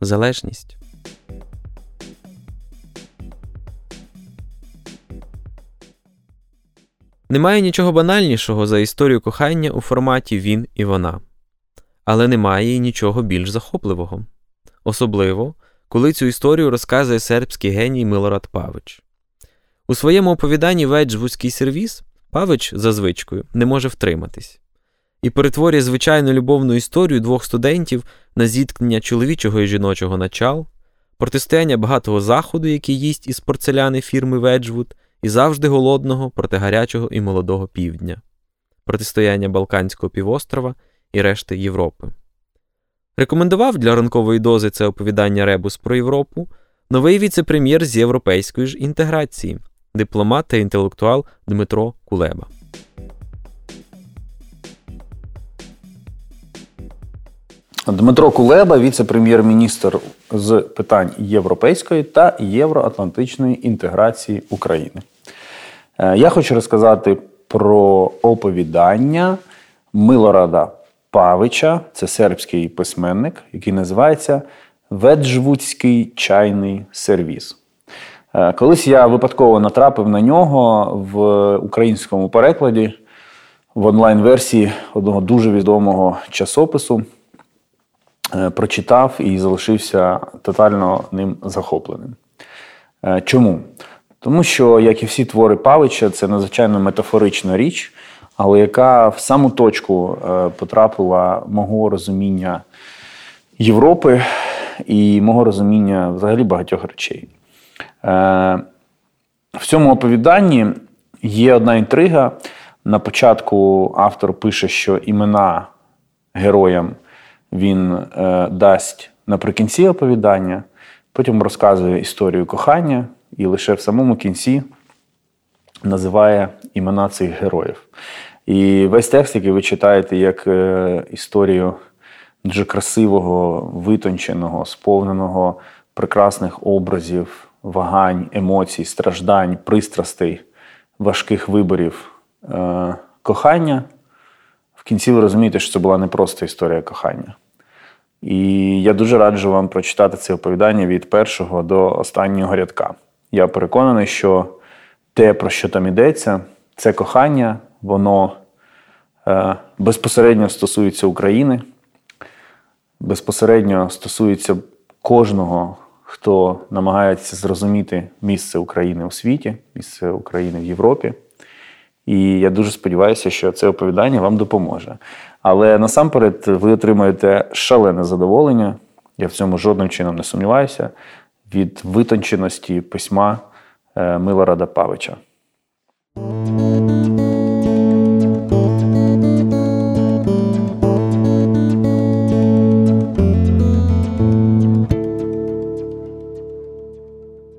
залежність. Немає нічого банальнішого за історію кохання у форматі «він і вона». Але немає і нічого більш захопливого. Особливо, коли цю історію розказує сербський геній Милорад Павич. У своєму оповіданні «Веджвудський сервіз» Павич, за звичкою, не може втриматись. І перетворює звичайну любовну історію двох студентів на зіткнення чоловічого і жіночого начал, протистояння багатого заходу, який їсть із порцеляни фірми «Веджвуд», і завжди голодного проти гарячого і молодого півдня, протистояння Балканського півострова і решти Європи. Рекомендував для ранкової дози це оповідання «Ребус про Європу» новий віце-прем'єр з європейської ж інтеграції, дипломат та інтелектуал Дмитро Кулеба. Дмитро Кулеба – віце-прем'єр-міністр з питань європейської та євроатлантичної інтеграції України. Я хочу розказати про оповідання Милорада Павича, це сербський письменник, який називається «Веджвудський чайний сервіз». Колись я випадково натрапив на нього в українському перекладі, в онлайн-версії одного дуже відомого часопису. Прочитав і залишився тотально ним захопленим. Чому? Тому що, як і всі твори Павича, це надзвичайно метафорична річ, але яка в саму точку потрапила мого розуміння Європи і мого розуміння взагалі багатьох речей. В цьому оповіданні є одна інтрига. На початку автор пише, що імена героям він дасть наприкінці оповідання, потім розказує історію кохання і лише в самому кінці називає імена цих героїв. І весь текст, який ви читаєте як історію дуже красивого, витонченого, сповненого прекрасних образів, вагань, емоцій, страждань, пристрастей, важких виборів кохання, в кінці ви розумієте, що це була не просто історія кохання. І я дуже раджу вам прочитати це оповідання від першого до останнього рядка. Я переконаний, що те, про що там йдеться, це кохання, воно безпосередньо стосується України, безпосередньо стосується кожного, хто намагається зрозуміти місце України у світі, місце України в Європі. І я дуже сподіваюся, що це оповідання вам допоможе. Але насамперед ви отримаєте шалене задоволення, я в цьому жодним чином не сумніваюся, від витонченості письма Милорада Павича.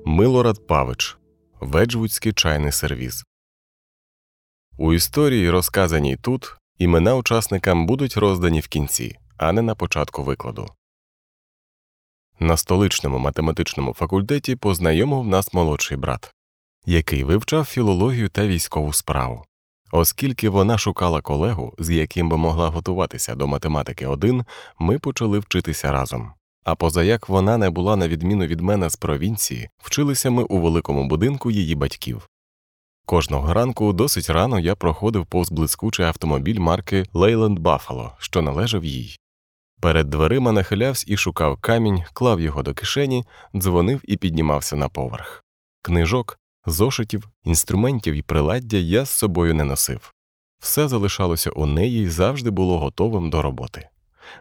Милорад Павич. Веджвудський чайний сервіз. У історії, розказаній тут, імена учасникам будуть роздані в кінці, а не на початку викладу. На столичному математичному факультеті познайомив нас молодший брат, який вивчав філологію та військову справу. Оскільки вона шукала колегу, з яким би могла готуватися до математики 1, ми почали вчитися разом. А позаяк вона не була, на відміну від мене, з провінції, вчилися ми у великому будинку її батьків. Кожного ранку досить рано я проходив повз блискучий автомобіль марки «Лейленд Баффало», що належав їй. Перед дверима нахилявся і шукав камінь, клав його до кишені, дзвонив і піднімався на поверх. Книжок, зошитів, інструментів і приладдя я з собою не носив. Все залишалося у неї і завжди було готовим до роботи.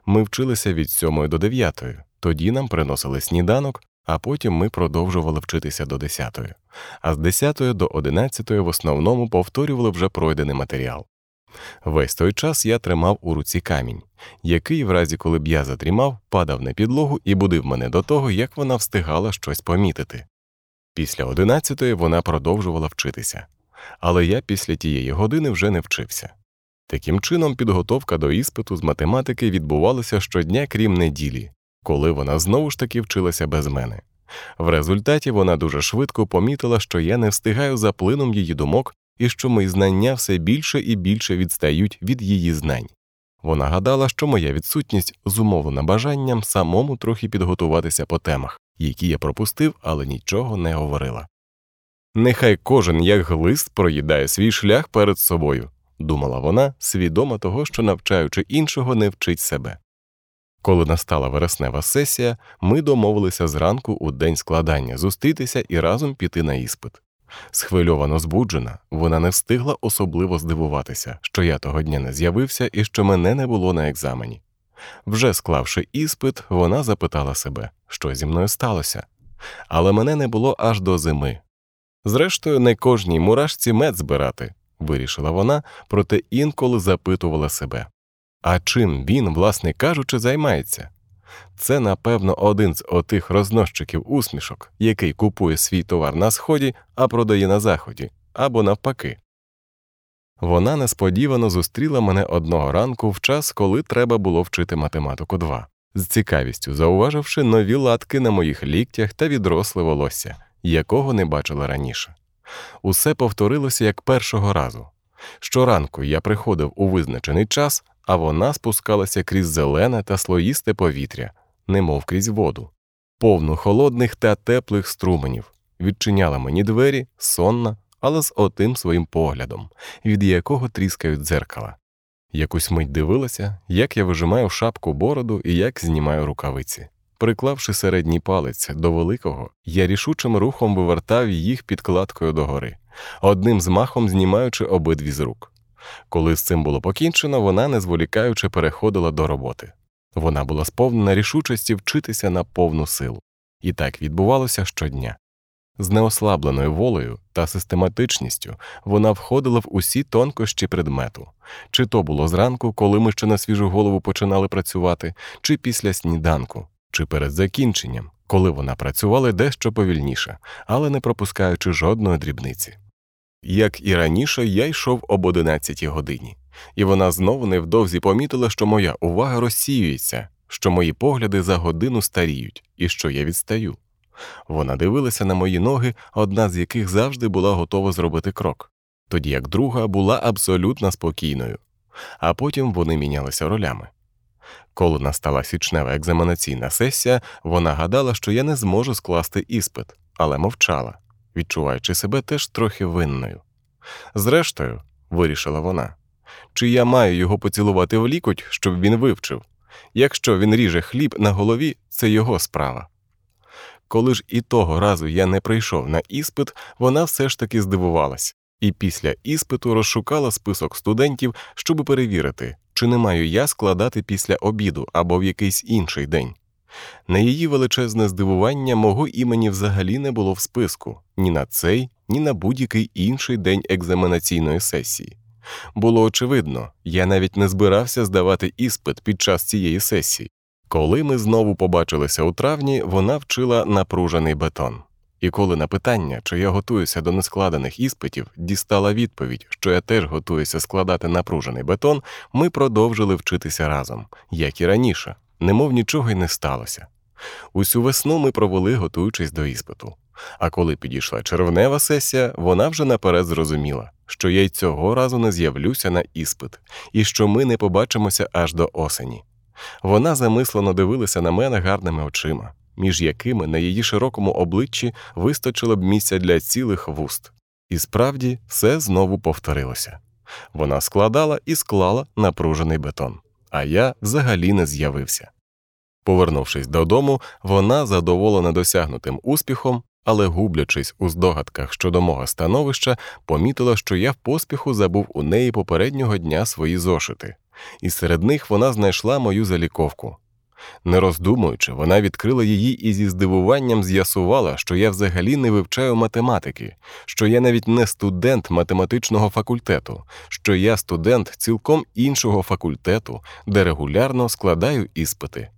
Ми вчилися від 7 до 9, тоді нам приносили сніданок, а потім ми продовжували вчитися до 10-ї, а з 10-ї до 11-ї в основному повторювали вже пройдений матеріал. Весь той час я тримав у руці камінь, який, в разі коли б я задрімав, падав на підлогу і будив мене до того, як вона встигала щось помітити. Після 11-ї вона продовжувала вчитися. Але я після тієї години вже не вчився. Таким чином, підготовка до іспиту з математики відбувалася щодня, крім неділі, коли вона знову ж таки вчилася без мене. В результаті вона дуже швидко помітила, що я не встигаю за плином її думок і що мої знання все більше і більше відстають від її знань. Вона гадала, що моя відсутність зумовлена бажанням самому трохи підготуватися по темах, які я пропустив, але нічого не говорила. «Нехай кожен, як глист, проїдає свій шлях перед собою», – думала вона, свідома того, що, навчаючи іншого, не вчить себе. Коли настала вереснева сесія, ми домовилися зранку у день складання зустрітися і разом піти на іспит. Схвильовано збуджена, вона не встигла особливо здивуватися, що я того дня не з'явився і що мене не було на екзамені. Вже склавши іспит, вона запитала себе, що зі мною сталося. Але мене не було аж до зими. Зрештою, не кожній мурашці мед збирати, вирішила вона, проте інколи запитувала себе. А чим він, власне кажучи, займається? Це, напевно, один з отих розносчиків усмішок, який купує свій товар на Сході, а продає на Заході, або навпаки. Вона несподівано зустріла мене одного ранку в час, коли треба було вчити математику 2, з цікавістю зауваживши нові латки на моїх ліктях та відросле волосся, якого не бачила раніше. Усе повторилося як першого разу. Щоранку я приходив у визначений час, а вона спускалася крізь зелене та слоїсте повітря, немов крізь воду, повну холодних та теплих струменів, відчиняла мені двері, сонна, але з отим своїм поглядом, від якого тріскають дзеркала. Якусь мить дивилася, як я вижимаю шапку бороду і як знімаю рукавиці. Приклавши середній палець до великого, я рішучим рухом вивертав їх підкладкою догори, одним змахом знімаючи обидві з рук. Коли з цим було покінчено, вона, не зволікаючи, переходила до роботи. Вона була сповнена рішучості вчитися на повну силу. І так відбувалося щодня. З неослабленою волею та систематичністю вона входила в усі тонкощі предмету. Чи то було зранку, коли ми ще на свіжу голову починали працювати, чи після сніданку, чи перед закінченням, коли вона працювала дещо повільніше, але не пропускаючи жодної дрібниці. Як і раніше, я йшов об 11-й годині, і вона знову невдовзі помітила, що моя увага розсіюється, що мої погляди за годину старіють і що я відстаю. Вона дивилася на мої ноги, одна з яких завжди була готова зробити крок, тоді як друга була абсолютно спокійною. А потім вони мінялися ролями. Коли настала січнева екзаменаційна сесія, вона гадала, що я не зможу скласти іспит, але мовчала, відчуваючи себе теж трохи винною. Зрештою, вирішила вона, чи я маю його поцілувати в лікоть, щоб він вивчив? Якщо він ріже хліб на голові, це його справа. Коли ж і того разу я не прийшов на іспит, вона все ж таки здивувалась, і після іспиту розшукала список студентів, щоб перевірити, чи не маю я складати після обіду або в якийсь інший день. На її величезне здивування мого імені взагалі не було в списку, ні на цей, ні на будь-який інший день екзаменаційної сесії. Було очевидно, я навіть не збирався здавати іспит під час цієї сесії. Коли ми знову побачилися у травні, вона вчила напружений бетон. І коли на питання, чи я готуюся до нескладених іспитів, дістала відповідь, що я теж готуюся складати напружений бетон, ми продовжили вчитися разом, як і раніше. Немов нічого й не сталося. Усю весну ми провели, готуючись до іспиту. А коли підійшла червнева сесія, вона вже наперед зрозуміла, що я й цього разу не з'явлюся на іспит, і що ми не побачимося аж до осені. Вона замислено дивилася на мене гарними очима, між якими на її широкому обличчі вистачило б місця для цілих вуст. І справді, все знову повторилося. Вона складала і склала напружений бетон. А я взагалі не з'явився. Повернувшись додому, вона, задоволена досягнутим успіхом, але гублячись у здогадках щодо мого становища, помітила, що я в поспіху забув у неї попереднього дня свої зошити. І серед них вона знайшла мою заліковку. Не роздумуючи, вона відкрила її і зі здивуванням з'ясувала, що я взагалі не вивчаю математики, що я навіть не студент математичного факультету, що я студент цілком іншого факультету, де регулярно складаю іспити.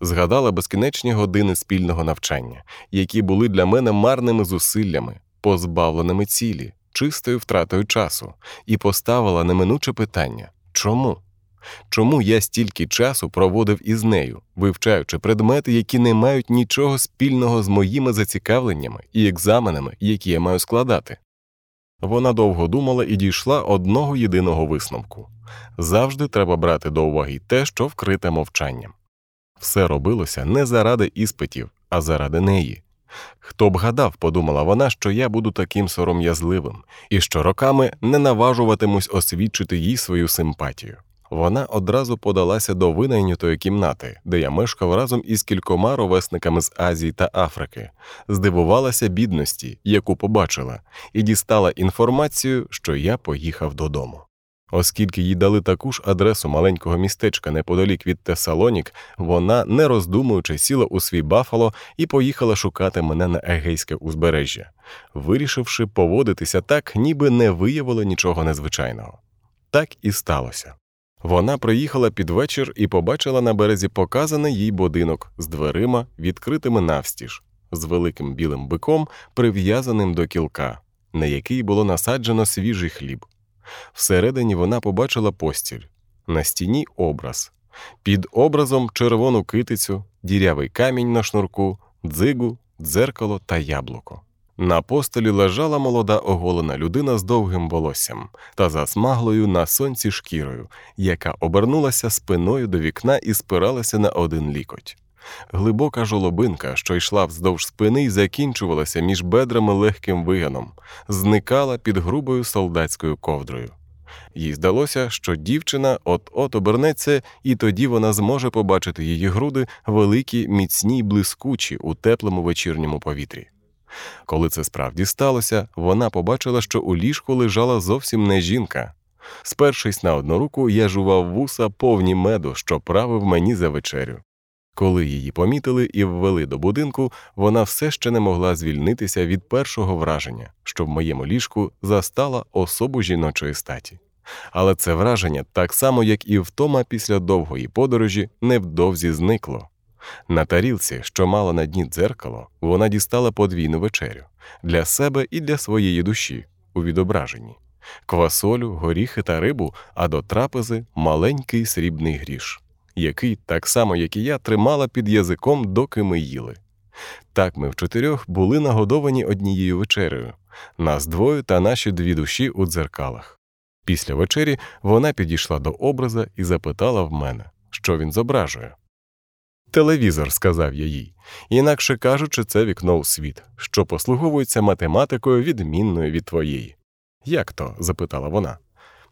Згадала безкінечні години спільного навчання, які були для мене марними зусиллями, позбавленими цілі, чистою втратою часу, і поставила неминуче питання – чому? Чому я стільки часу проводив із нею, вивчаючи предмети, які не мають нічого спільного з моїми зацікавленнями і екзаменами, які я маю складати? Вона довго думала і дійшла одного єдиного висновку. Завжди треба брати до уваги те, що вкрите мовчанням. Все робилося не заради іспитів, а заради неї. Хто б гадав, подумала вона, що я буду таким сором'язливим, і що роками не наважуватимусь освідчити їй свою симпатію. Вона одразу подалася до винайнятої кімнати, де я мешкав разом із кількома ровесниками з Азії та Африки, здивувалася бідності, яку побачила, і дістала інформацію, що я поїхав додому. Оскільки їй дали таку ж адресу маленького містечка неподалік від Тесалонік, вона, не роздумуючи, сіла у свій Баффало і поїхала шукати мене на Егейське узбережжя, вирішивши поводитися так, ніби не виявила нічого незвичайного. Так і сталося. Вона приїхала під вечір і побачила на березі показаний їй будинок з дверима, відкритими навстіж, з великим білим биком, прив'язаним до кілка, на який було насаджено свіжий хліб. Всередині вона побачила постіль, на стіні образ. Під образом червону китицю, дірявий камінь на шнурку, дзигу, дзеркало та яблуко. На постелі лежала молода оголена людина з довгим волоссям та засмаглою на сонці шкірою, яка обернулася спиною до вікна і спиралася на один лікоть. Глибока жолобинка, що йшла вздовж спини і закінчувалася між бедрами легким вигином, зникала під грубою солдатською ковдрою. Їй здалося, що дівчина от-от обернеться, і тоді вона зможе побачити її груди, великі, міцні й блискучі у теплому вечірньому повітрі. Коли це справді сталося, вона побачила, що у ліжку лежала зовсім не жінка. Спершись на одну руку, я жував вуса повні меду, що правив мені за вечерю. Коли її помітили і ввели до будинку, вона все ще не могла звільнитися від першого враження, що в моєму ліжку застала особу жіночої статі. Але це враження, так само як і втома після довгої подорожі, невдовзі зникло. На тарілці, що мала на дні дзеркало, вона дістала подвійну вечерю – для себе і для своєї душі, у відображенні. Квасолю, горіхи та рибу, а до трапези – маленький срібний гріш, який, так само як і я, тримала під язиком, доки ми їли. Так ми в 4 були нагодовані однією вечерею, нас двоє та наші 2 душі у дзеркалах. Після вечері вона підійшла до образа і запитала в мене, що він зображує. «Телевізор», – сказав я їй, інакше кажучи, це вікно у світ, що послуговується математикою, відмінною від твоєї. «Як то?» – запитала вона.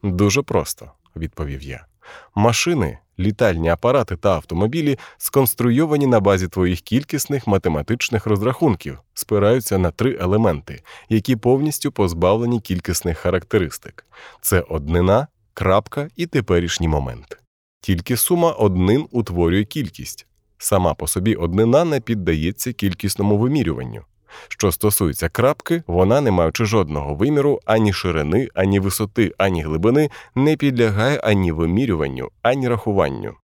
«Дуже просто», – відповів я. «Машини, літальні апарати та автомобілі сконструйовані на базі твоїх кількісних математичних розрахунків, спираються на 3 елементи, які повністю позбавлені кількісних характеристик. Це однина, крапка і теперішній момент. Тільки сума однин утворює кількість. Сама по собі однина не піддається кількісному вимірюванню. Що стосується крапки, вона, не маючи жодного виміру, ані ширини, ані висоти, ані глибини, не підлягає ані вимірюванню, ані рахуванню.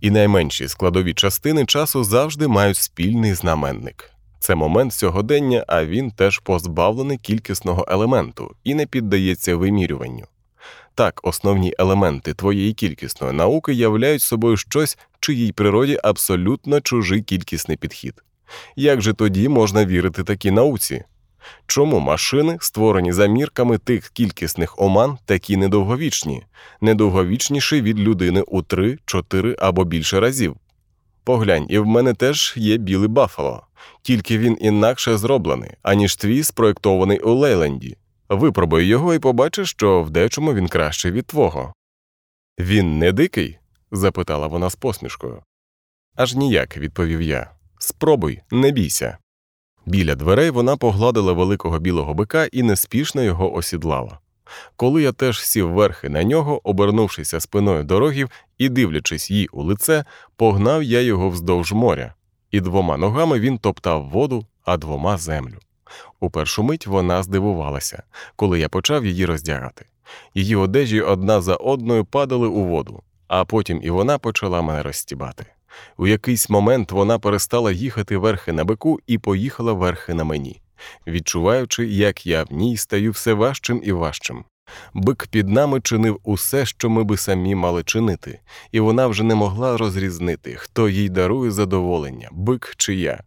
І найменші складові частини часу завжди мають спільний знаменник. Це момент сьогодення, а він теж позбавлений кількісного елементу і не піддається вимірюванню. Так, основні елементи твоєї кількісної науки являють собою щось, чиїй природі абсолютно чужий кількісний підхід. Як же тоді можна вірити такій науці? Чому машини, створені за мірками тих кількісних оман, такі недовговічні? Недовговічніші від людини у 3, 4 або більше разів. Поглянь, і в мене теж є білий Баффало. Тільки він інакше зроблений, аніж твій, спроєктований у Лейленді. Випробуй його і побачиш, що в дечому він кращий від твого. «Він не дикий?» – запитала вона з посмішкою. «Аж ніяк», – відповів я. «Спробуй, не бійся». Біля дверей вона погладила великого білого бика і неспішно його осідлала. коли я теж сів верхи на нього, обернувшися спиною до рогів і, дивлячись їй у лице, погнав я його вздовж моря, і двома ногами він топтав воду, а двома – землю. У першу мить вона здивувалася, коли я почав її роздягати. Її одежі одна за одною падали у воду, а потім і вона почала мене розстібати. У якийсь момент вона перестала їхати верхи на бику і поїхала верхи на мені, відчуваючи, як я в ній стаю все важчим і важчим. Бик під нами чинив усе, що ми би самі мали чинити, і вона вже не могла розрізнити, хто їй дарує задоволення – бик чи я.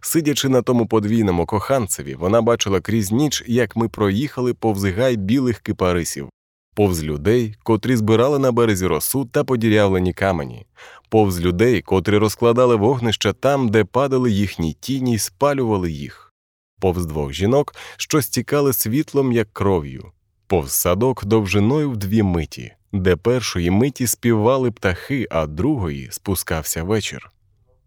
Сидячи на тому подвійному коханцеві, вона бачила крізь ніч, як ми проїхали повз гай білих кипарисів, повз людей, котрі збирали на березі росу та подірявлені камені, повз людей, котрі розкладали вогнища там, де падали їхні тіні й спалювали їх, повз двох жінок, що стікали світлом, як кров'ю, повз садок довжиною в дві миті, де першої миті співали птахи, а другої спускався вечір.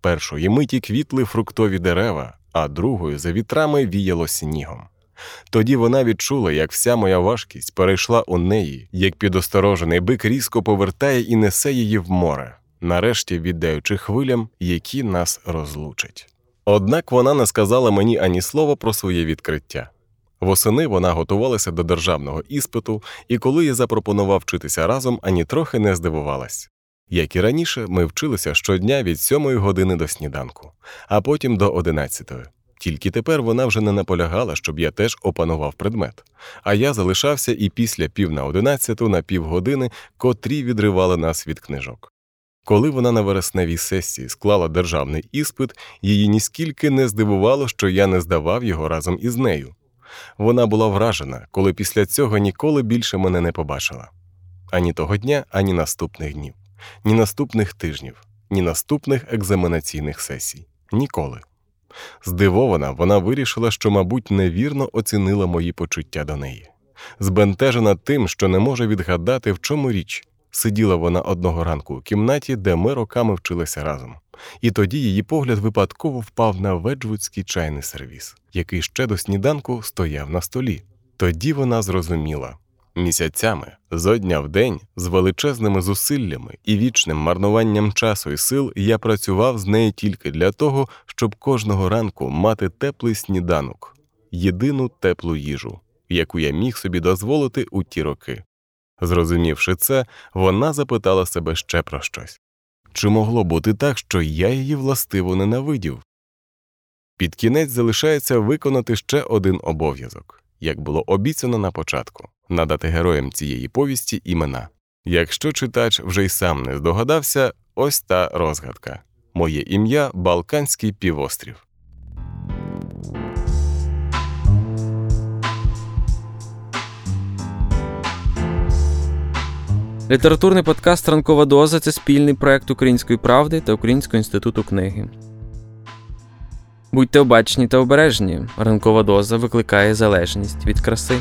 Першої миті квітли фруктові дерева, а другою за вітрами віяло снігом. Тоді вона відчула, як вся моя важкість перейшла у неї, як підосторожений бик різко повертає і несе її в море, нарешті віддаючи хвилям, які нас розлучать. Однак вона не сказала мені ані слова про своє відкриття. Восени вона готувалася до державного іспиту, і коли я запропонував вчитися разом, ані трохи не здивувалась. Як і раніше, ми вчилися щодня від 7 години до сніданку, а потім до 11. Тільки тепер вона вже не наполягала, щоб я теж опанував предмет. А я залишався і після 10:45 на півгодини, котрі відривали нас від книжок. Коли вона на вересневій сесії склала державний іспит, її ніскільки не здивувало, що я не здавав його разом із нею. Вона була вражена, коли після цього ніколи більше мене не побачила. Ані того дня, ані наступних днів. Ні наступних тижнів, ні наступних екзаменаційних сесій. Ніколи. Здивована, вона вирішила, що, мабуть, невірно оцінила мої почуття до неї. Збентежена тим, що не може відгадати, в чому річ, сиділа вона одного ранку у кімнаті, де ми роками вчилися разом. І тоді її погляд випадково впав на Веджвудський чайний сервіз, який ще до сніданку стояв на столі. Тоді вона зрозуміла. Місяцями, зо дня в день, з величезними зусиллями і вічним марнуванням часу і сил я працював з нею тільки для того, щоб кожного ранку мати теплий сніданок, єдину теплу їжу, яку я міг собі дозволити у ті роки. Зрозумівши це, вона запитала себе ще про щось. Чи могло бути так, що я її властиво ненавидів? Під кінець залишається виконати ще один обов'язок. Як було обіцяно на початку, надати героям цієї повісті імена. Якщо читач вже й сам не здогадався, ось та розгадка. Моє ім'я – Балканський півострів. Літературний подкаст «Ранкова доза» – це спільний проєкт Української правди та Українського інституту книги. Будьте обачні та обережні. Ранкова доза викликає залежність від краси.